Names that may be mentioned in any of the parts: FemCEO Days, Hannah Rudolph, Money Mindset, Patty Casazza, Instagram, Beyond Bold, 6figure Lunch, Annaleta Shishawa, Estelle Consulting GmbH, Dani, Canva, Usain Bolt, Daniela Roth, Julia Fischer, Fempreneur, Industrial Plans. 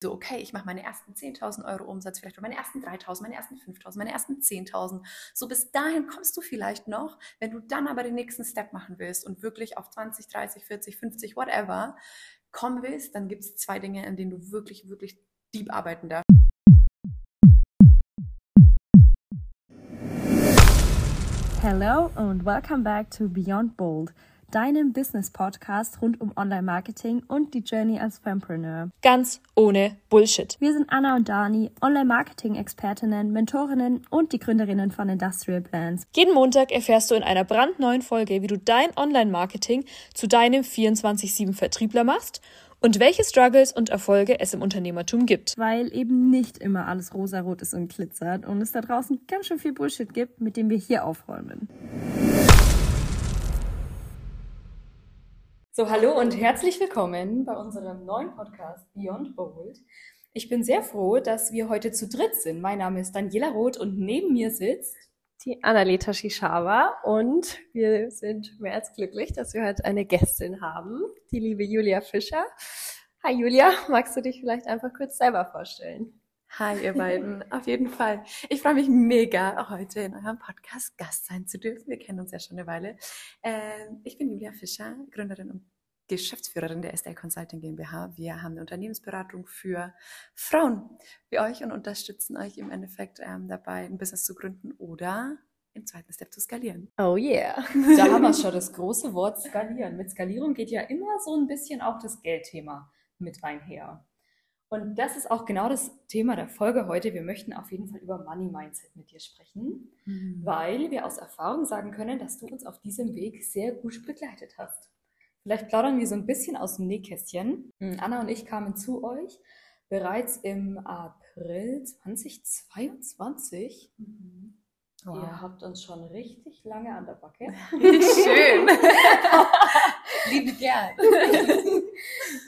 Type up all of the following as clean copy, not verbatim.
so, okay, ich mache meine ersten 10.000 Euro Umsatz, vielleicht meine ersten 3.000, meine ersten 5.000, meine ersten 10.000. So bis dahin kommst du vielleicht noch, wenn du dann aber den nächsten Step machen willst und wirklich auf 20, 30, 40, 50, whatever kommen willst, dann gibt es zwei Dinge, an denen du wirklich, wirklich deep arbeiten darfst. Hello und welcome back to Beyond Bold, deinem Business-Podcast rund um Online-Marketing und die Journey als Fempreneur. Ganz ohne Bullshit. Wir sind Anna und Dani, Online-Marketing-Expertinnen, Mentorinnen und die Gründerinnen von Industrial Plans. Jeden Montag erfährst du in einer brandneuen Folge, wie du dein Online-Marketing zu deinem 24/7-Vertriebler machst und welche Struggles und Erfolge es im Unternehmertum gibt. Weil eben nicht immer alles rosarot ist und glitzert und es da draußen ganz schön viel Bullshit gibt, mit dem wir hier aufräumen. So, hallo und herzlich willkommen bei unserem neuen Podcast Beyond Bold. Ich bin sehr froh, dass wir heute zu dritt sind. Mein Name ist Daniela Roth und neben mir sitzt die Annaleta Shishawa und wir sind mehr als glücklich, dass wir heute eine Gästin haben, die liebe Julia Fischer. Hi Julia, magst du dich vielleicht einfach kurz selber vorstellen? Hi ihr beiden, auf jeden Fall. Ich freue mich mega, auch heute in eurem Podcast Gast sein zu dürfen. Wir kennen uns ja schon eine Weile. Ich bin Julia Fischer, Gründerin und Geschäftsführerin der Estelle Consulting GmbH. Wir haben eine Unternehmensberatung für Frauen wie euch und unterstützen euch im Endeffekt dabei, ein Business zu gründen oder im zweiten Step zu skalieren. Oh yeah. Da haben wir schon das große Wort skalieren. Mit Skalierung geht ja immer so ein bisschen auch das Geldthema mit einher. Und das ist auch genau das Thema der Folge heute. Wir möchten auf jeden Fall über Money Mindset mit dir sprechen, weil wir aus Erfahrung sagen können, dass du uns auf diesem Weg sehr gut begleitet hast. Vielleicht plaudern wir so ein bisschen aus dem Nähkästchen. Anna und ich kamen zu euch bereits im April 2022. Wow. Ihr habt uns schon richtig lange an der Backe. Schön! Liebe gern.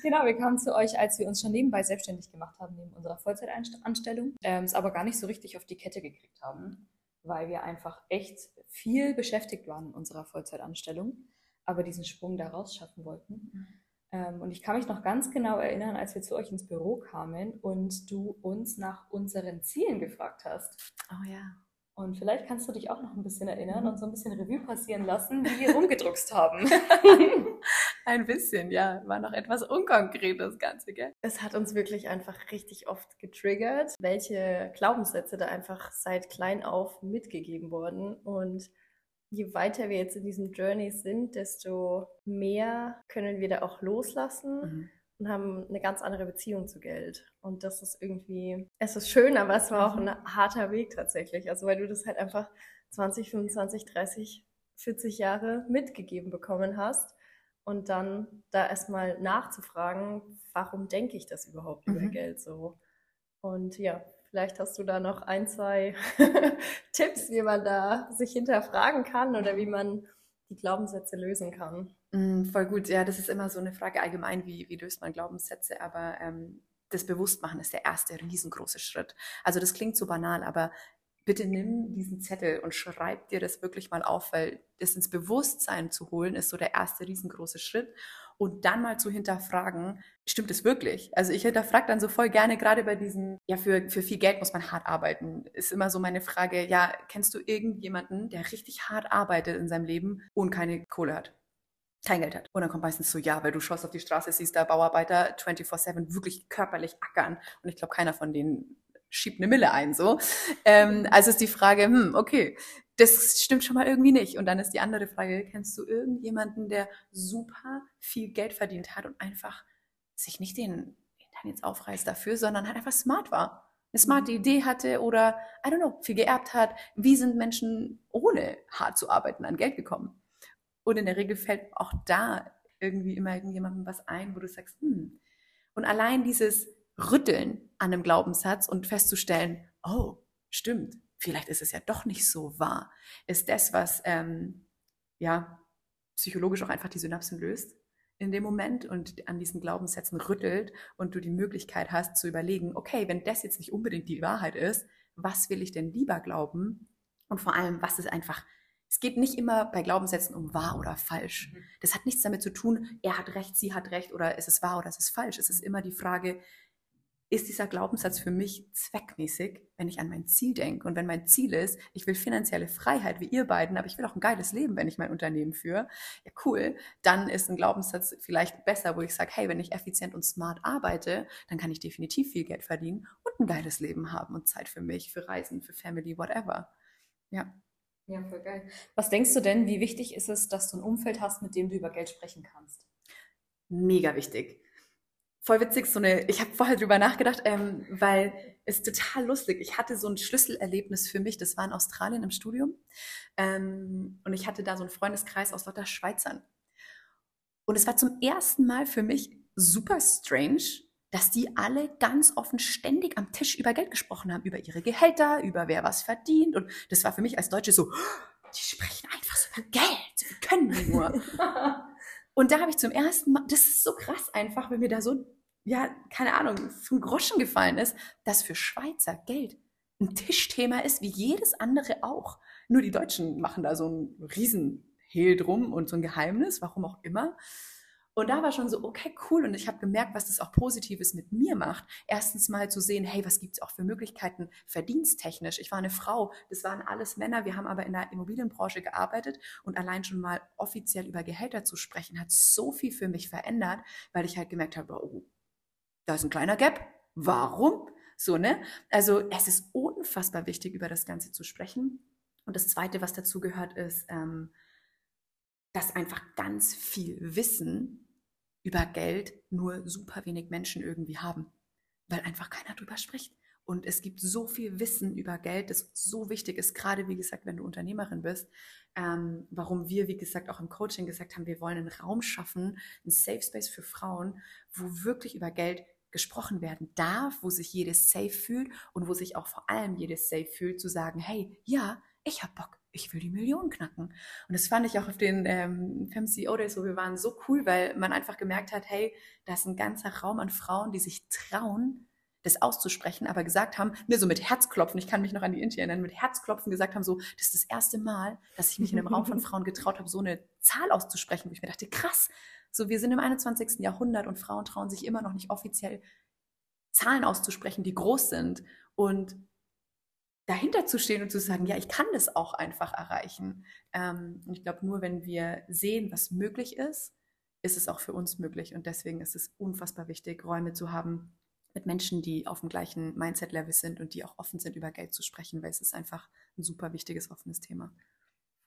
Genau, wir kamen zu euch, als wir uns schon nebenbei selbstständig gemacht haben, neben unserer Vollzeitanstellung, es aber gar nicht so richtig auf die Kette gekriegt haben, weil wir einfach echt viel beschäftigt waren in unserer Vollzeitanstellung, aber diesen Sprung da raus schaffen wollten. Und ich kann mich noch ganz genau erinnern, als wir zu euch ins Büro kamen und du uns nach unseren Zielen gefragt hast. Oh ja. Und vielleicht kannst du dich auch noch ein bisschen erinnern und so ein bisschen Revue passieren lassen, wie wir rumgedruckst haben. Ein bisschen, ja. War noch etwas unkonkret das Ganze, gell? Es hat uns wirklich einfach richtig oft getriggert, welche Glaubenssätze da einfach seit klein auf mitgegeben wurden. Und je weiter wir jetzt in diesem Journey sind, desto mehr können wir da auch loslassen. Und haben eine ganz andere Beziehung zu Geld. Und das ist irgendwie, es ist schön, aber es war auch ein harter Weg tatsächlich. Also weil du das halt einfach 20, 25, 30, 40 Jahre mitgegeben bekommen hast. Und dann da erstmal nachzufragen, warum denke ich das überhaupt über Geld so? Und ja, vielleicht hast du da noch ein, zwei Tipps, wie man da sich hinterfragen kann oder wie man die Glaubenssätze lösen kann. Voll gut, ja, das ist immer so eine Frage allgemein, wie löst man Glaubenssätze, aber das Bewusstmachen ist der erste riesengroße Schritt. Also das klingt so banal, aber bitte nimm diesen Zettel und schreib dir das wirklich mal auf, weil das ins Bewusstsein zu holen ist so der erste riesengroße Schritt. Und dann mal zu hinterfragen, stimmt es wirklich? Also ich hinterfrage dann so voll gerne, gerade bei diesen, ja, für viel Geld muss man hart arbeiten. Ist immer so meine Frage, ja, kennst du irgendjemanden, der richtig hart arbeitet in seinem Leben und keine Kohle hat? Kein Geld hat. Und dann kommt meistens so, ja, weil du schaust auf die Straße, siehst da Bauarbeiter 24/7 wirklich körperlich ackern. Und ich glaube, keiner von denen schiebt eine Mille ein, so. Also ist die Frage, okay, das stimmt schon mal irgendwie nicht. Und dann ist die andere Frage, kennst du irgendjemanden, der super viel Geld verdient hat und einfach sich nicht den Hintern jetzt aufreißt dafür, sondern halt einfach smart war, eine smarte Idee hatte oder, I don't know, viel geerbt hat. Wie sind Menschen ohne hart zu arbeiten an Geld gekommen? Und in der Regel fällt auch da irgendwie immer irgendjemandem was ein, wo du sagst, Und allein dieses Rütteln an einem Glaubenssatz und festzustellen, oh, stimmt, vielleicht ist es ja doch nicht so wahr, ist das, was psychologisch auch einfach die Synapsen löst in dem Moment und an diesen Glaubenssätzen rüttelt und du die Möglichkeit hast zu überlegen, okay, wenn das jetzt nicht unbedingt die Wahrheit ist, was will ich denn lieber glauben? Und vor allem, was ist einfach, es geht nicht immer bei Glaubenssätzen um wahr oder falsch. Das hat nichts damit zu tun, er hat recht, sie hat recht oder es ist wahr oder es ist falsch. Es ist immer die Frage, ist dieser Glaubenssatz für mich zweckmäßig, wenn ich an mein Ziel denke. Und wenn mein Ziel ist, ich will finanzielle Freiheit wie ihr beiden, aber ich will auch ein geiles Leben, wenn ich mein Unternehmen führe, ja cool, dann ist ein Glaubenssatz vielleicht besser, wo ich sage, hey, wenn ich effizient und smart arbeite, dann kann ich definitiv viel Geld verdienen und ein geiles Leben haben und Zeit für mich, für Reisen, für Family, whatever. Ja. Ja, voll geil. Was denkst du denn, wie wichtig ist es, dass du ein Umfeld hast, mit dem du über Geld sprechen kannst? Mega wichtig. Voll witzig, ich habe vorher drüber nachgedacht, weil es total lustig. Ich hatte so ein Schlüsselerlebnis für mich, das war in Australien im Studium. Und ich hatte da so einen Freundeskreis aus lauter Schweizern. Und es war zum ersten Mal für mich super strange, dass die alle ganz offen ständig am Tisch über Geld gesprochen haben, über ihre Gehälter, über wer was verdient. Und das war für mich als Deutsche so, die sprechen einfach so über Geld, wir können die nur. Und da habe ich zum ersten Mal, das ist so krass einfach, wenn mir da so, ja, keine Ahnung, zum Groschen gefallen ist, dass für Schweizer Geld ein Tischthema ist, wie jedes andere auch. Nur die Deutschen machen da so einen Riesenhehl drum und so ein Geheimnis, warum auch immer. Und da war schon so, okay, cool. Und ich habe gemerkt, was das auch Positives mit mir macht. Erstens mal zu sehen, hey, was gibt es auch für Möglichkeiten verdiensttechnisch? Ich war eine Frau, das waren alles Männer. Wir haben aber in der Immobilienbranche gearbeitet. Und allein schon mal offiziell über Gehälter zu sprechen, hat so viel für mich verändert, weil ich halt gemerkt habe, oh, da ist ein kleiner Gap. Warum? So, ne? Also es ist unfassbar wichtig, über das Ganze zu sprechen. Und das Zweite, was dazu gehört, ist, dass einfach ganz viel Wissen über Geld nur super wenig Menschen irgendwie haben, weil einfach keiner drüber spricht. Und es gibt so viel Wissen über Geld, das so wichtig ist, gerade wie gesagt, wenn du Unternehmerin bist, warum wir, wie gesagt, auch im Coaching gesagt haben, wir wollen einen Raum schaffen, einen Safe Space für Frauen, wo wirklich über Geld gesprochen werden darf, wo sich jedes safe fühlt und wo sich auch vor allem jedes safe fühlt, zu sagen, hey, ja, ich habe Bock. Ich will die Millionen knacken. Und das fand ich auch auf den FemCEO Days, wo wir waren, so cool, weil man einfach gemerkt hat, hey, da ist ein ganzer Raum an Frauen, die sich trauen, das auszusprechen, aber gesagt haben, ne, so mit Herzklopfen, ich kann mich noch an die Indien erinnern, mit Herzklopfen gesagt haben, so, das ist das erste Mal, dass ich mich in einem Raum von Frauen getraut habe, so eine Zahl auszusprechen, wo ich mir dachte, krass, so wir sind im 21. Jahrhundert und Frauen trauen sich immer noch nicht offiziell Zahlen auszusprechen, die groß sind. Und dahinter zu stehen und zu sagen, ja, ich kann das auch einfach erreichen. Und ich glaube, nur wenn wir sehen, was möglich ist, ist es auch für uns möglich. Und deswegen ist es unfassbar wichtig, Räume zu haben mit Menschen, die auf dem gleichen Mindset-Level sind und die auch offen sind, über Geld zu sprechen, weil es ist einfach ein super wichtiges, offenes Thema.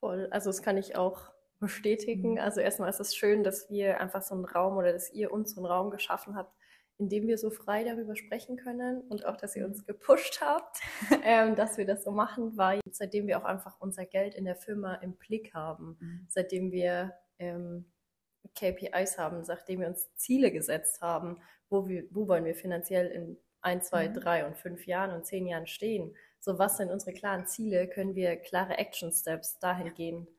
Voll, also das kann ich auch bestätigen. Also erstmal ist es schön, dass wir einfach so einen Raum oder dass ihr uns so einen Raum geschaffen habt, indem wir so frei darüber sprechen können und auch, dass ihr uns gepusht habt, dass wir das so machen, weil seitdem wir auch einfach unser Geld in der Firma im Blick haben, seitdem wir KPIs haben, seitdem wir uns Ziele gesetzt haben, wo wollen wir finanziell in 1, 2, 3 und 5 Jahren und 10 Jahren stehen, so was sind unsere klaren Ziele, können wir klare Action-Steps dahingehend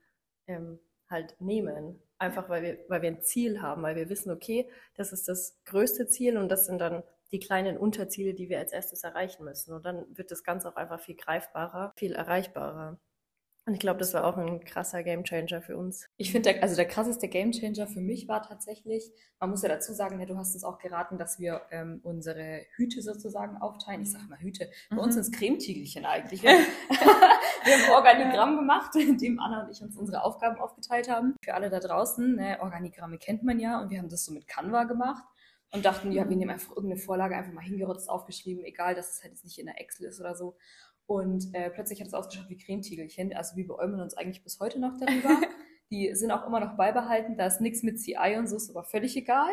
halt nehmen. Einfach, weil wir ein Ziel haben, weil wir wissen, okay, das ist das größte Ziel und das sind dann die kleinen Unterziele, die wir als erstes erreichen müssen. Und dann wird das Ganze auch einfach viel greifbarer, viel erreichbarer. Und ich glaube, das war auch ein krasser Gamechanger für uns. Ich finde, der krasseste Gamechanger für mich war tatsächlich, man muss ja dazu sagen, ja, du hast uns auch geraten, dass wir unsere Hüte sozusagen aufteilen. Ich sage mal Hüte. Bei uns sind es Cremetigelchen eigentlich. Wir haben Organigramm gemacht, in dem Anna und ich uns unsere Aufgaben aufgeteilt haben. Für alle da draußen, ne, Organigramme kennt man ja und wir haben das so mit Canva gemacht und dachten, ja, wir nehmen einfach irgendeine Vorlage einfach mal hingerotzt aufgeschrieben, egal, dass es halt jetzt nicht in der Excel ist oder so. Und plötzlich hat es ausgeschaut wie Cremetigelchen. Also wir beäumeln uns eigentlich bis heute noch darüber. Die sind auch immer noch beibehalten. Da ist nichts mit CI und so, ist aber völlig egal.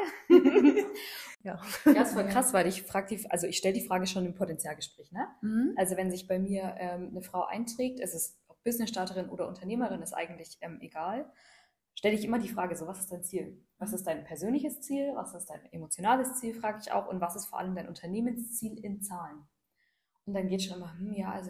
Ja, das war krass, weil ich frage ich stelle die Frage schon im Potenzialgespräch. Ne? Mhm. Also wenn sich bei mir eine Frau einträgt, es ist ob Business-Starterin oder Unternehmerin, ist eigentlich egal, stelle ich immer die Frage so, was ist dein Ziel? Was ist dein persönliches Ziel? Was ist dein emotionales Ziel, frage ich auch. Und was ist vor allem dein Unternehmensziel in Zahlen? Und dann geht schon immer,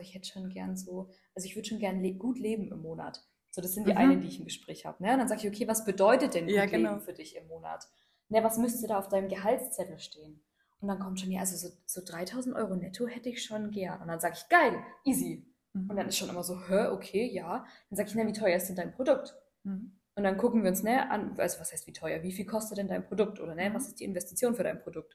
ich würde schon gern gut leben im Monat. So, das sind die einen, die ich im Gespräch habe. Ne? Und dann sage ich, okay, was bedeutet denn gut leben für dich im Monat? Ne, was müsste da auf deinem Gehaltszettel stehen? Und dann kommt schon, so 3.000 Euro netto hätte ich schon gern. Und dann sage ich, geil, easy. Und dann ist schon immer so, okay, ja. Dann sage ich, wie teuer ist denn dein Produkt? Und dann gucken wir uns an, also was heißt wie teuer? Wie viel kostet denn dein Produkt? Oder was ist die Investition für dein Produkt?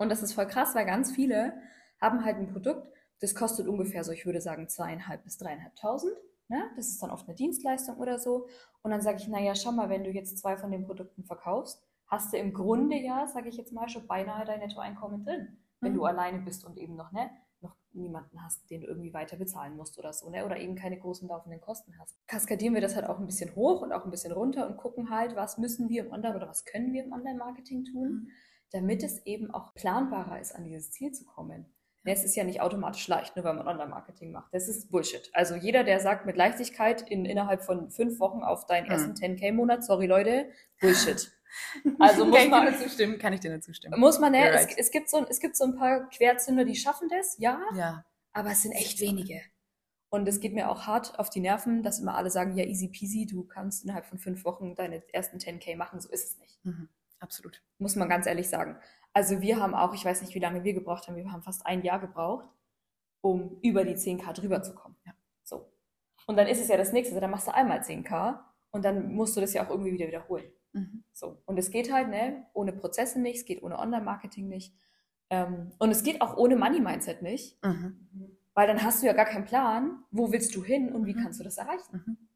Und das ist voll krass, weil ganz viele haben halt ein Produkt, das kostet ungefähr so, ich würde sagen, 2.500 bis 3.500. Ne? Das ist dann oft eine Dienstleistung oder so. Und dann sage ich, naja, schau mal, wenn du jetzt 2 von den Produkten verkaufst, hast du im Grunde ja, sage ich jetzt mal, schon beinahe dein Nettoeinkommen drin. Wenn du alleine bist und eben noch, ne, noch niemanden hast, den du irgendwie weiter bezahlen musst oder so, ne, oder eben keine großen laufenden Kosten hast. Kaskadieren wir das halt auch ein bisschen hoch und auch ein bisschen runter und gucken halt, was müssen wir im Online- oder was können wir im Online-Marketing tun, damit es eben auch planbarer ist, an dieses Ziel zu kommen. Ja. Es ist ja nicht automatisch leicht, nur weil man Online-Marketing macht. Das ist Bullshit. Also jeder, der sagt, mit Leichtigkeit innerhalb von 5 Wochen auf deinen ersten 10K-Monat, sorry Leute, Bullshit. Also muss man, kann ich dir nur zustimmen. Muss man, ne? Right. Es gibt so ein paar Querzünder, die schaffen das, ja, aber es sind echt wenige. Und es geht mir auch hart auf die Nerven, dass immer alle sagen, ja, easy peasy, du kannst innerhalb von 5 Wochen deine ersten 10K machen, so ist es nicht. Mhm. Absolut. Muss man ganz ehrlich sagen. Also wir haben auch, ich weiß nicht, wie lange wir gebraucht haben, wir haben fast ein Jahr gebraucht, um über die 10K drüber zu kommen. Ja. So. Und dann ist es ja das nächste, also dann machst du einmal 10K und dann musst du das ja auch irgendwie wieder wiederholen. Mhm. So. Und es geht halt, ne, ohne Prozesse nicht, es geht ohne Online-Marketing nicht. Und es geht auch ohne Money-Mindset nicht, weil dann hast du ja gar keinen Plan, wo willst du hin und wie kannst du das erreichen. Mhm.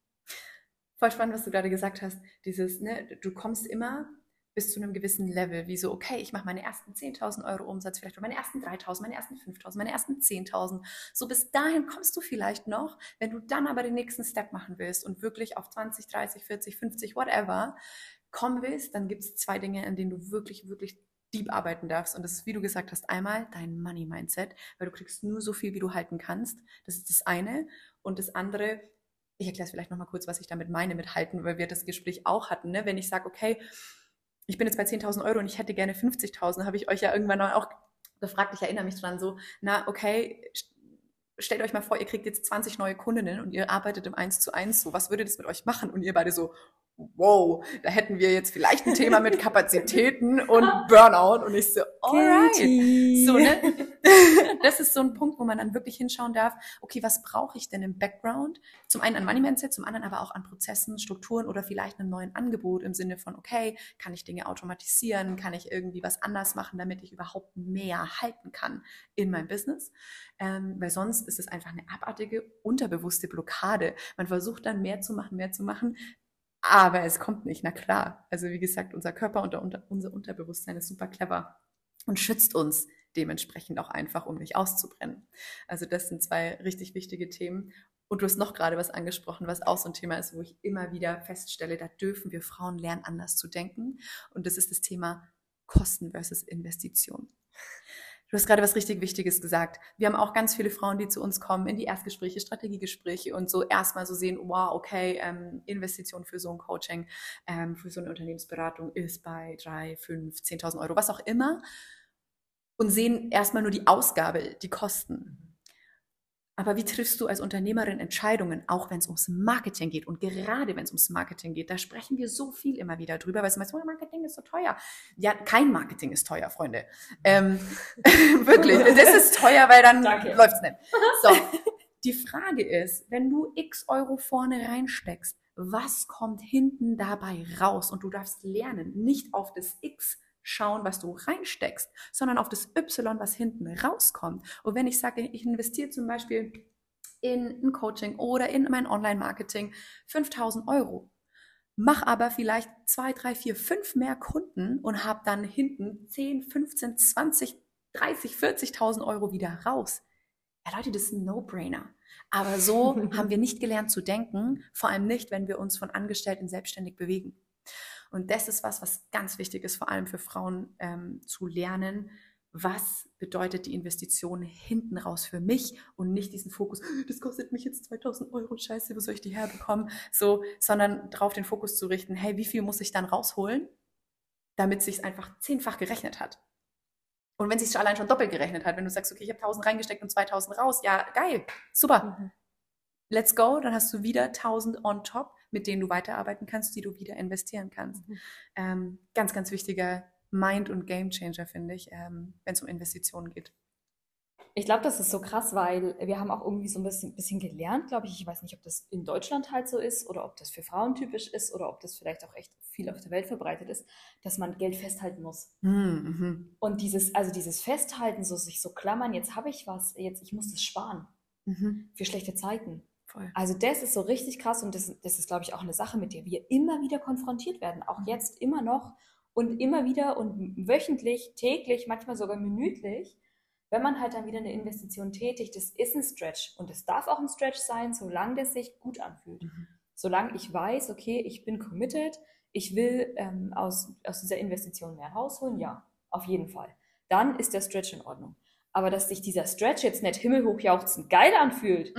Voll spannend, was du gerade gesagt hast. Dieses, ne, du kommst immer bis zu einem gewissen Level, wie so, okay, ich mache meine ersten 10.000 Euro Umsatz, vielleicht meine ersten 3.000, meine ersten 5.000, meine ersten 10.000. So bis dahin kommst du vielleicht noch, wenn du dann aber den nächsten Step machen willst und wirklich auf 20, 30, 40, 50, whatever, kommen willst, dann gibt es 2 Dinge, an denen du wirklich, wirklich deep arbeiten darfst. Und das ist, wie du gesagt hast, einmal dein Money-Mindset, weil du kriegst nur so viel, wie du halten kannst. Das ist das eine. Und das andere, ich erkläre es vielleicht nochmal kurz, was ich damit meine mit halten, weil wir das Gespräch auch hatten, ne? Wenn ich sage, okay, ich bin jetzt bei 10.000 Euro und ich hätte gerne 50.000, habe ich euch ja irgendwann auch gefragt, ich erinnere mich dran, so, na okay, stellt euch mal vor, ihr kriegt jetzt 20 neue Kundinnen und ihr arbeitet im 1:1, so, was würde das mit euch machen? Und ihr beide so, wow, da hätten wir jetzt vielleicht ein Thema mit Kapazitäten und Burnout. Und ich so, alright. So, ne? Das ist so ein Punkt, wo man dann wirklich hinschauen darf, okay, was brauche ich denn im Background? Zum einen an Money Mindset, zum anderen aber auch an Prozessen, Strukturen oder vielleicht einem neuen Angebot im Sinne von, okay, kann ich Dinge automatisieren? Kann ich irgendwie was anders machen, damit ich überhaupt mehr halten kann in meinem Business? Weil sonst ist es einfach eine abartige, unterbewusste Blockade. Man versucht dann mehr zu machen, aber es kommt nicht, na klar. Also wie gesagt, unser Körper und unser Unterbewusstsein ist super clever und schützt uns dementsprechend auch einfach, um nicht auszubrennen. Also das sind 2 richtig wichtige Themen. Und du hast noch gerade was angesprochen, was auch so ein Thema ist, wo ich immer wieder feststelle, da dürfen wir Frauen lernen, anders zu denken. Und das ist das Thema Kosten versus Investition. Du hast gerade was richtig Wichtiges gesagt. Wir haben auch ganz viele Frauen, die zu uns kommen in die Erstgespräche, Strategiegespräche und so erstmal so sehen, wow, okay, Investition für so ein Coaching, für so eine Unternehmensberatung ist bei 3, 5, 10.000 Euro, was auch immer, und sehen erstmal nur die Ausgabe, die Kosten. Aber wie triffst du als Unternehmerin Entscheidungen, auch wenn es ums Marketing geht? Und gerade wenn es ums Marketing geht, da sprechen wir so viel immer wieder drüber, weil es meistens, oh, Marketing ist so teuer. Ja, kein Marketing ist teuer, Freunde. Wirklich, das ist teuer, weil dann läuft es nicht. So, die Frage ist, wenn du x Euro vorne reinsteckst, was kommt hinten dabei raus? Und du darfst lernen, nicht auf das x schauen, was du reinsteckst, sondern auf das Y, was hinten rauskommt. Und wenn ich sage, ich investiere zum Beispiel in ein Coaching oder in mein Online-Marketing 5.000 Euro, mache aber vielleicht 2, 3, 4, 5 mehr Kunden und habe dann hinten 10, 15, 20, 30, 40.000 Euro wieder raus. Ja Leute, das ist ein No-Brainer. Aber so haben wir nicht gelernt zu denken, vor allem nicht, wenn wir uns von Angestellten selbstständig bewegen. Und das ist was ganz wichtig ist, vor allem für Frauen zu lernen, was bedeutet die Investition hinten raus für mich und nicht diesen Fokus, das kostet mich jetzt 2.000 Euro, scheiße, wo soll ich die herbekommen, so, sondern darauf den Fokus zu richten, hey, wie viel muss ich dann rausholen, damit es sich einfach 10-fach gerechnet hat. Und wenn es sich allein schon doppelt gerechnet hat, wenn du sagst, okay, ich habe 1.000 reingesteckt und 2.000 raus, ja, geil, super, let's go, dann hast du wieder 1.000 on top, mit denen du weiterarbeiten kannst, die du wieder investieren kannst. Ganz, ganz wichtiger Mind- und Game-Changer, finde ich, wenn es um Investitionen geht. Ich glaube, das ist so krass, weil wir haben auch irgendwie so ein bisschen gelernt, glaube ich. Ich weiß nicht, ob das in Deutschland halt so ist oder ob das für Frauen typisch ist oder ob das vielleicht auch echt viel auf der Welt verbreitet ist, dass man Geld festhalten muss. Mhm. Und dieses Festhalten, so sich so klammern, jetzt habe ich was, jetzt ich muss das sparen für schlechte Zeiten. Voll. Also das ist so richtig krass und das ist, glaube ich, auch eine Sache, mit der wir immer wieder konfrontiert werden, auch jetzt immer noch und immer wieder und wöchentlich, täglich, manchmal sogar minütlich. Wenn man halt dann wieder eine Investition tätigt, das ist ein Stretch und das darf auch ein Stretch sein, solange das sich gut anfühlt. Mhm. Solange ich weiß, okay, ich bin committed, ich will aus dieser Investition mehr rausholen, ja, auf jeden Fall. Dann ist der Stretch in Ordnung. Aber dass sich dieser Stretch jetzt nicht himmelhochjauchzend geil anfühlt,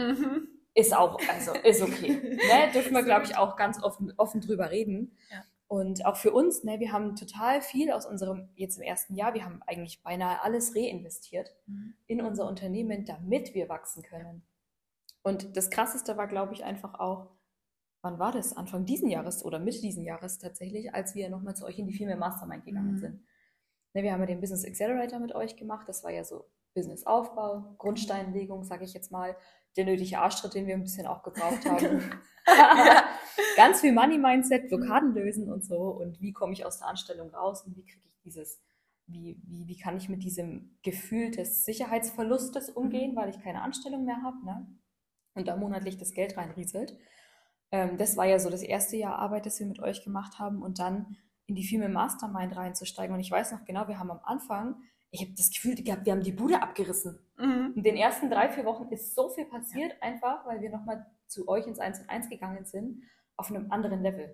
ist auch, also ist okay. Ne? Dürfen wir, glaube ich, auch ganz offen drüber reden. Ja. Und auch für uns, ne, wir haben total viel aus unserem, jetzt im ersten Jahr, wir haben eigentlich beinahe alles reinvestiert in unser Unternehmen, damit wir wachsen können. Und das Krasseste war, glaube ich, einfach auch, wann war das? Anfang diesen Jahres oder Mitte diesen Jahres tatsächlich, als wir nochmal zu euch in die Female Mastermind gegangen sind. Ne, wir haben ja den Business Accelerator mit euch gemacht, das war ja so Businessaufbau, Grundsteinlegung, sage ich jetzt mal, der nötige Arschtritt, den wir ein bisschen auch gebraucht haben. Ganz viel Money Mindset, Blockaden lösen und so und wie komme ich aus der Anstellung raus und wie kriege ich dieses, wie kann ich mit diesem Gefühl des Sicherheitsverlustes umgehen, weil ich keine Anstellung mehr habe, ne? Und da monatlich das Geld reinrieselt. Das war ja so das erste Jahr Arbeit, das wir mit euch gemacht haben und dann in die Female Mastermind reinzusteigen und ich weiß noch genau, wir haben am Anfang, ich habe das Gefühl gehabt, wir haben die Bude abgerissen. In den ersten 3-4 Wochen ist so viel passiert, einfach, weil wir nochmal zu euch ins 1:1 gegangen sind, auf einem anderen Level,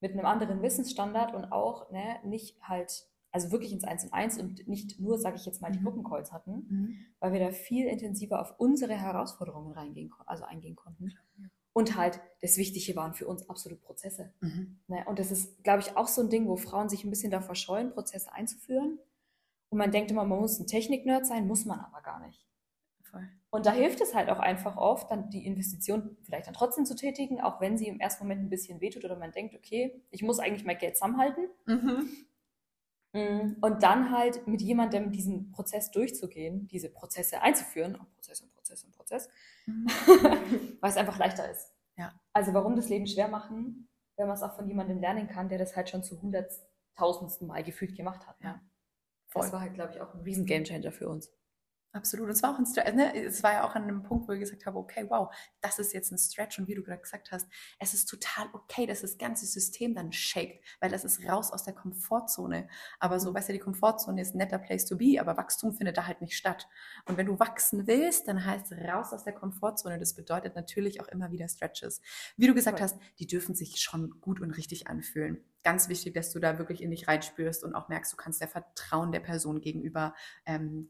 mit einem anderen Wissensstandard und auch nicht halt, also wirklich ins 1:1 und nicht nur, sage ich jetzt mal, die Gruppencalls hatten, weil wir da viel intensiver auf unsere Herausforderungen eingehen konnten. Ja. Und halt, das Wichtige waren für uns absolute Prozesse. Ne? Und das ist, glaube ich, auch so ein Ding, wo Frauen sich ein bisschen davor scheuen, Prozesse einzuführen. Und man denkt immer, man muss ein Technik-Nerd sein, muss man aber gar nicht. Voll. Und da hilft es halt auch einfach oft, dann die Investition vielleicht dann trotzdem zu tätigen, auch wenn sie im ersten Moment ein bisschen wehtut oder man denkt, okay, ich muss eigentlich mein Geld zusammenhalten. Und dann halt mit jemandem diesen Prozess durchzugehen, diese Prozesse einzuführen, auch Prozess, weil es einfach leichter ist. Ja. Also warum das Leben schwer machen, wenn man es auch von jemandem lernen kann, der das halt schon zu 100.000. Mal gefühlt gemacht hat. Ja. Das war halt, glaube ich, auch ein riesen Gamechanger für uns. Absolut. Und es war auch ein Stretch, ne? Es war ja auch an einem Punkt, wo ich gesagt habe, okay, wow, das ist jetzt ein Stretch. Und wie du gerade gesagt hast, es ist total okay, dass das ganze System dann shaket, weil das ist raus aus der Komfortzone. Aber so, weißt du, die Komfortzone ist ein netter Place to be, aber Wachstum findet da halt nicht statt. Und wenn du wachsen willst, dann heißt raus aus der Komfortzone. Das bedeutet natürlich auch immer wieder Stretches. Wie du gesagt hast, die dürfen sich schon gut und richtig anfühlen. Ganz wichtig, dass du da wirklich in dich reinspürst und auch merkst, du kannst der Vertrauen der Person gegenüber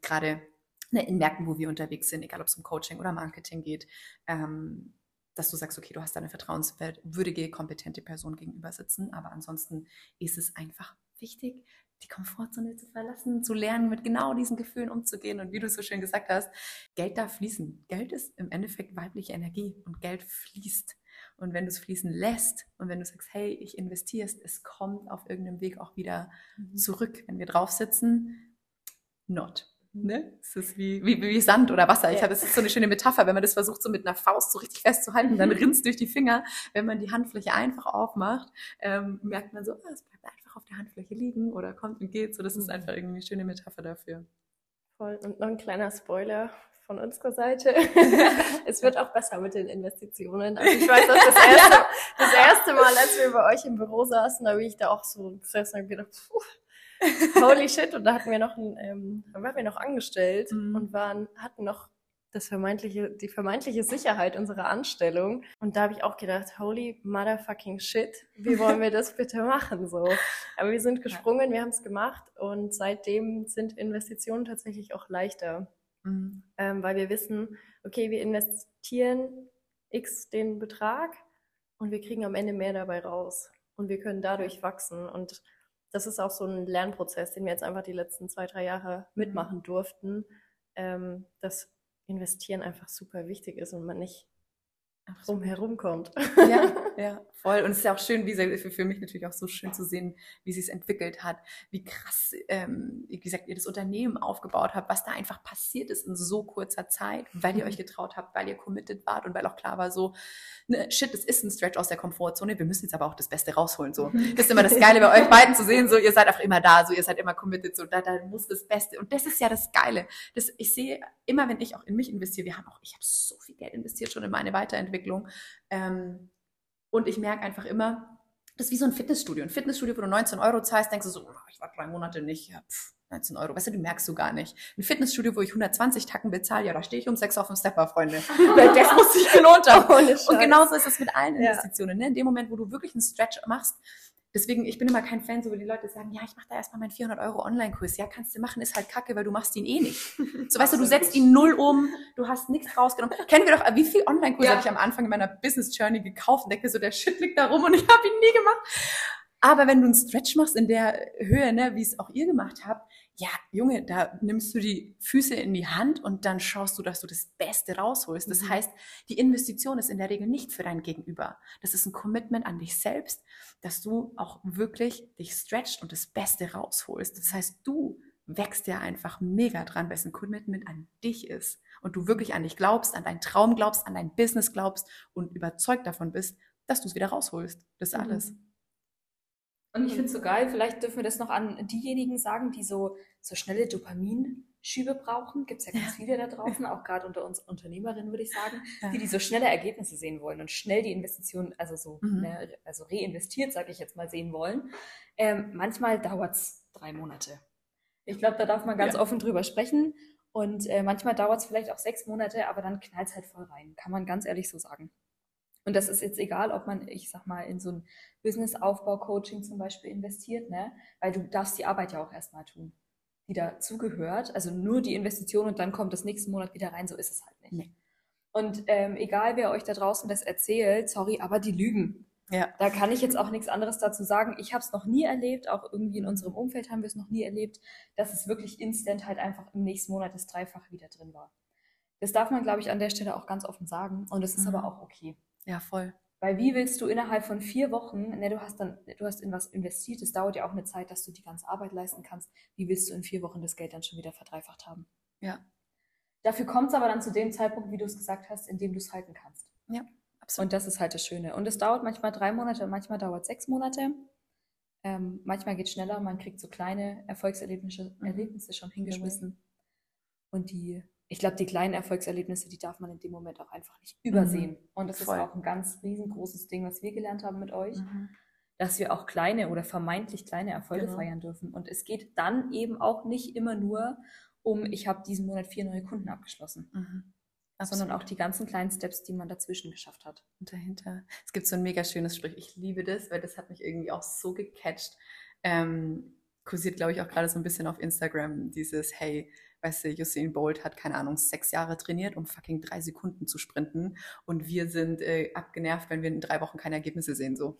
gerade in Märkten, wo wir unterwegs sind, egal ob es um Coaching oder Marketing geht, dass du sagst, okay, du hast da eine vertrauenswürdige, kompetente Person gegenüber sitzen, aber ansonsten ist es einfach wichtig, die Komfortzone zu verlassen, zu lernen, mit genau diesen Gefühlen umzugehen und wie du so schön gesagt hast, Geld darf fließen. Geld ist im Endeffekt weibliche Energie und Geld fließt. Und wenn du es fließen lässt und wenn du sagst, hey, ich investierst, es kommt auf irgendeinem Weg auch wieder zurück. Wenn wir drauf sitzen, not. Ne? Es ist wie Sand oder Wasser. Ich habe, es ist so eine schöne Metapher, wenn man das versucht, so mit einer Faust so richtig festzuhalten, dann rinnt durch die Finger. Wenn man die Handfläche einfach aufmacht, merkt man so, es bleibt einfach auf der Handfläche liegen oder kommt und geht. So, das ist einfach irgendwie eine schöne Metapher dafür. Voll. Und noch ein kleiner Spoiler von unserer Seite. Es wird auch besser mit den Investitionen. Also ich weiß, dass das erste Mal, als wir bei euch im Büro saßen, da bin ich da auch so gesessen und gedacht, puh. Holy shit, und da hatten wir noch angestellt und hatten noch die vermeintliche Sicherheit unserer Anstellung. Und da habe ich auch gedacht, holy motherfucking shit, wie wollen wir das bitte machen? So. Aber wir sind gesprungen, wir haben es gemacht und seitdem sind Investitionen tatsächlich auch leichter. Weil wir wissen, okay, wir investieren x den Betrag und wir kriegen am Ende mehr dabei raus. Und wir können dadurch wachsen. Und das ist auch so ein Lernprozess, den wir jetzt einfach die letzten 2-3 Jahre mitmachen durften, dass Investieren einfach super wichtig ist und man nicht drumherum kommt. Ja, ja, voll. Und es ist ja auch schön, wie für mich natürlich auch so schön zu sehen, wie sie es entwickelt hat, wie krass, wie gesagt, ihr das Unternehmen aufgebaut habt, was da einfach passiert ist in so kurzer Zeit, weil ihr euch getraut habt, weil ihr committed wart und weil auch klar war so, ne, shit, das ist ein Stretch aus der Komfortzone, wir müssen jetzt aber auch das Beste rausholen. So. Das ist immer das Geile bei euch beiden zu sehen, so ihr seid auch immer da, so ihr seid immer committed, so da muss das Beste. Und das ist ja das Geile. Das, ich sehe immer, wenn ich auch in mich investiere, ich habe so viel Geld investiert schon in meine Weiterentwicklung. Und ich merke einfach immer, das ist wie so ein Fitnessstudio. Ein Fitnessstudio, wo du 19 Euro zahlst, denkst du so, ich war 3 Monate nicht, 19 Euro. Weißt du, du merkst du gar nicht. Ein Fitnessstudio, wo ich 120 Tacken bezahle, ja, da stehe ich um 6 auf dem Stepper, Freunde. Das muss ich hinunter. Und genauso ist es mit allen Investitionen. Ne? In dem Moment, wo du wirklich einen Stretch machst. Deswegen, ich bin immer kein Fan, so wie die Leute sagen, ja, ich mache da erstmal meinen 400 € Online-Kurs. Ja, kannst du machen, ist halt kacke, weil du machst ihn eh nicht. So, weißt du, du setzt ihn 0 um, du hast nichts rausgenommen. Kennen wir doch, wie viel Online-Kurse habe ich am Anfang in meiner Business-Journey gekauft und denke so, der Shit liegt da rum und ich habe ihn nie gemacht. Aber wenn du einen Stretch machst in der Höhe, ne, wie es auch ihr gemacht habt, ja, Junge, da nimmst du die Füße in die Hand und dann schaust du, dass du das Beste rausholst. Das heißt, die Investition ist in der Regel nicht für dein Gegenüber. Das ist ein Commitment an dich selbst, dass du auch wirklich dich stretchst und das Beste rausholst. Das heißt, du wächst ja einfach mega dran, weil es ein Commitment an dich ist und du wirklich an dich glaubst, an deinen Traum glaubst, an dein Business glaubst und überzeugt davon bist, dass du es wieder rausholst. Das ist alles. Und ich finde es so geil, vielleicht dürfen wir das noch an diejenigen sagen, die so schnelle Dopaminschübe brauchen. Gibt es ja ganz viele da draußen, auch gerade unter uns Unternehmerinnen, würde ich sagen, die so schnelle Ergebnisse sehen wollen und schnell die Investitionen, also so also reinvestiert, sage ich jetzt mal, sehen wollen. Manchmal dauert es 3 Monate. Ich glaube, da darf man ganz offen drüber sprechen. Und manchmal dauert es vielleicht auch 6 Monate, aber dann knallt es halt voll rein, kann man ganz ehrlich so sagen. Und das ist jetzt egal, ob man, ich sag mal, in so ein Business-Aufbau-Coaching zum Beispiel investiert, ne? Weil du darfst die Arbeit ja auch erstmal tun, die dazugehört. Also nur die Investition und dann kommt das nächsten Monat wieder rein, so ist es halt nicht. Nee. Und egal, wer euch da draußen das erzählt, sorry, aber die lügen. Ja. Da kann ich jetzt auch nichts anderes dazu sagen. Ich habe es noch nie erlebt, auch irgendwie in unserem Umfeld haben wir es noch nie erlebt, dass es wirklich instant halt einfach im nächsten Monat das Dreifache wieder drin war. Das darf man, glaube ich, an der Stelle auch ganz offen sagen und es ist aber auch okay. Ja, voll. Weil wie willst du innerhalb von 4 Wochen, ne, du hast in was investiert, es dauert ja auch eine Zeit, dass du die ganze Arbeit leisten kannst, wie willst du in 4 Wochen das Geld dann schon wieder verdreifacht haben? Ja. Dafür kommt es aber dann zu dem Zeitpunkt, wie du es gesagt hast, in dem du es halten kannst. Ja, absolut. Und das ist halt das Schöne. Und es dauert manchmal 3 Monate, manchmal dauert 6 Monate. Manchmal geht es schneller, man kriegt so kleine Erfolgserlebnisse schon hingeschmissen. Und ich glaube, die kleinen Erfolgserlebnisse, die darf man in dem Moment auch einfach nicht übersehen. Und das ist auch ein ganz riesengroßes Ding, was wir gelernt haben mit euch, dass wir auch kleine oder vermeintlich kleine Erfolge feiern dürfen. Und es geht dann eben auch nicht immer nur um, ich habe diesen Monat 4 neue Kunden abgeschlossen. Sondern auch die ganzen kleinen Steps, die man dazwischen geschafft hat. Und dahinter. Es gibt so ein mega schönes Sprichwort. Ich liebe das, weil das hat mich irgendwie auch so gecatcht. Kursiert, glaube ich, auch gerade so ein bisschen auf Instagram dieses, hey, weißt du, Usain Bolt hat, keine Ahnung, 6 Jahre trainiert, um fucking 3 Sekunden zu sprinten. Und wir sind abgenervt, wenn wir in 3 Wochen keine Ergebnisse sehen. So.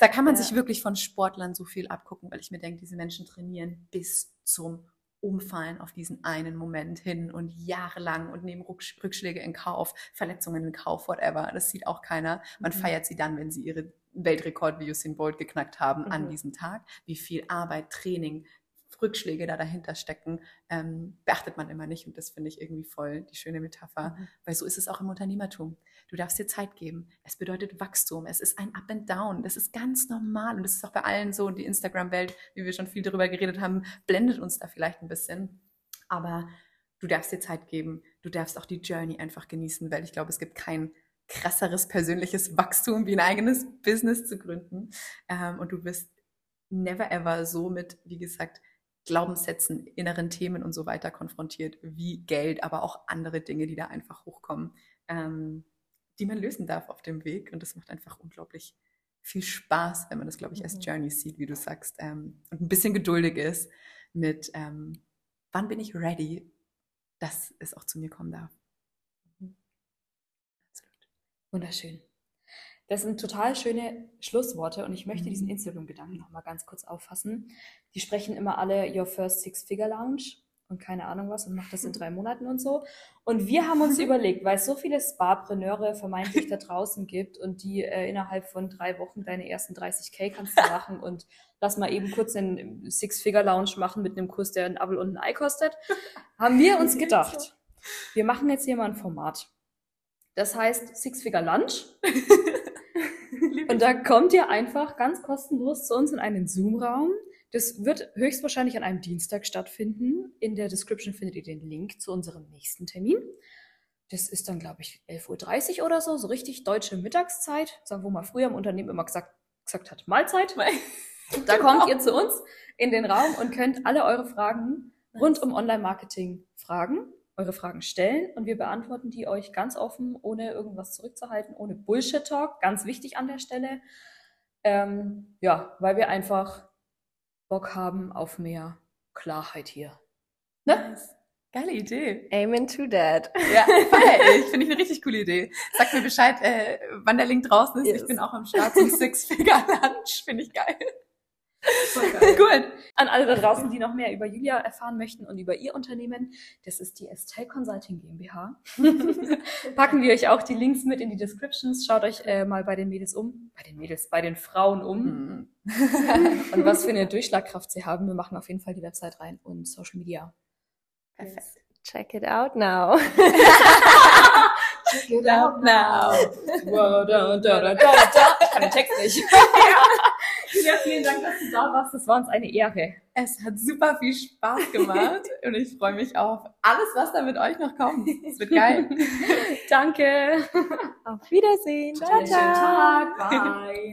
Da kann man sich wirklich von Sportlern so viel abgucken, weil ich mir denke, diese Menschen trainieren bis zum Umfallen auf diesen einen Moment hin und jahrelang und nehmen Rückschläge in Kauf, Verletzungen in Kauf, whatever. Das sieht auch keiner. Man feiert sie dann, wenn sie ihre Weltrekord wie Usain Bolt geknackt haben an diesem Tag. Wie viel Arbeit, Training, Rückschläge da dahinter stecken, beachtet man immer nicht und das finde ich irgendwie voll die schöne Metapher, weil so ist es auch im Unternehmertum. Du darfst dir Zeit geben. Es bedeutet Wachstum. Es ist ein Up and Down. Das ist ganz normal und das ist auch bei allen so und die Instagram-Welt, wie wir schon viel darüber geredet haben, blendet uns da vielleicht ein bisschen, aber du darfst dir Zeit geben. Du darfst auch die Journey einfach genießen, weil ich glaube, es gibt kein krasseres persönliches Wachstum, wie ein eigenes Business zu gründen und du bist never ever so mit, wie gesagt, Glaubenssätzen, inneren Themen und so weiter konfrontiert, wie Geld, aber auch andere Dinge, die da einfach hochkommen, die man lösen darf auf dem Weg. Und das macht einfach unglaublich viel Spaß, wenn man das, glaube ich, als Journey sieht, wie du sagst, und ein bisschen geduldig ist mit, wann bin ich ready, dass es auch zu mir kommen darf. Absolut. Wunderschön. Das sind total schöne Schlussworte und ich möchte diesen Instagram-Gedanken nochmal ganz kurz auffassen. Die sprechen immer alle Your First Six Figure Lounge und keine Ahnung was und macht das in 3 Monaten und so. Und wir haben uns überlegt, weil es so viele Sparpreneure vermeintlich da draußen gibt und die innerhalb von 3 Wochen deine ersten 30.000 kannst du machen und lass mal eben kurz einen Six-Figure-Lounge machen mit einem Kurs, der ein Apfel und ein Ei kostet, haben wir uns gedacht, wir machen jetzt hier mal ein Format. Das heißt Six-Figure-Lunch. Und da kommt ihr einfach ganz kostenlos zu uns in einen Zoom-Raum. Das wird höchstwahrscheinlich an einem Dienstag stattfinden. In der Description findet ihr den Link zu unserem nächsten Termin. Das ist dann, glaube ich, 11.30 Uhr oder so, so richtig deutsche Mittagszeit. Sagen wir mal, früher im Unternehmen immer gesagt hat, Mahlzeit. Da kommt ihr zu uns in den Raum und könnt alle eure Fragen rund um Online-Marketing fragen. Eure Fragen stellen und wir beantworten die euch ganz offen, ohne irgendwas zurückzuhalten, ohne Bullshit-Talk, ganz wichtig an der Stelle. Ja, weil wir einfach Bock haben auf mehr Klarheit hier. Ne? Nice. Geile Idee. Amen to that. Ja, feier ich. Finde ich eine richtig coole Idee. Sag mir Bescheid, wann der Link draußen ist. Yes. Ich bin auch am Start zum Six-Figure-Lunch. Finde ich geil. Cool. An alle da draußen, die noch mehr über Julia erfahren möchten und über ihr Unternehmen, das ist die Estelle Consulting GmbH. Packen wir euch auch die Links mit in die Descriptions. Schaut euch mal bei den Mädels um. Bei den Frauen um. Und was für eine Durchschlagkraft sie haben. Wir machen auf jeden Fall die Website rein und Social Media. Perfekt. Yes. Check it out now. Check it out now. Ich kann den Text nicht. Ja, vielen Dank, dass du da warst. Das war uns eine Ehre. Es hat super viel Spaß gemacht und ich freue mich auf alles, was da mit euch noch kommt. Es wird geil. Danke. Auf Wiedersehen. Ciao, ciao. Schönen Tag. Bye.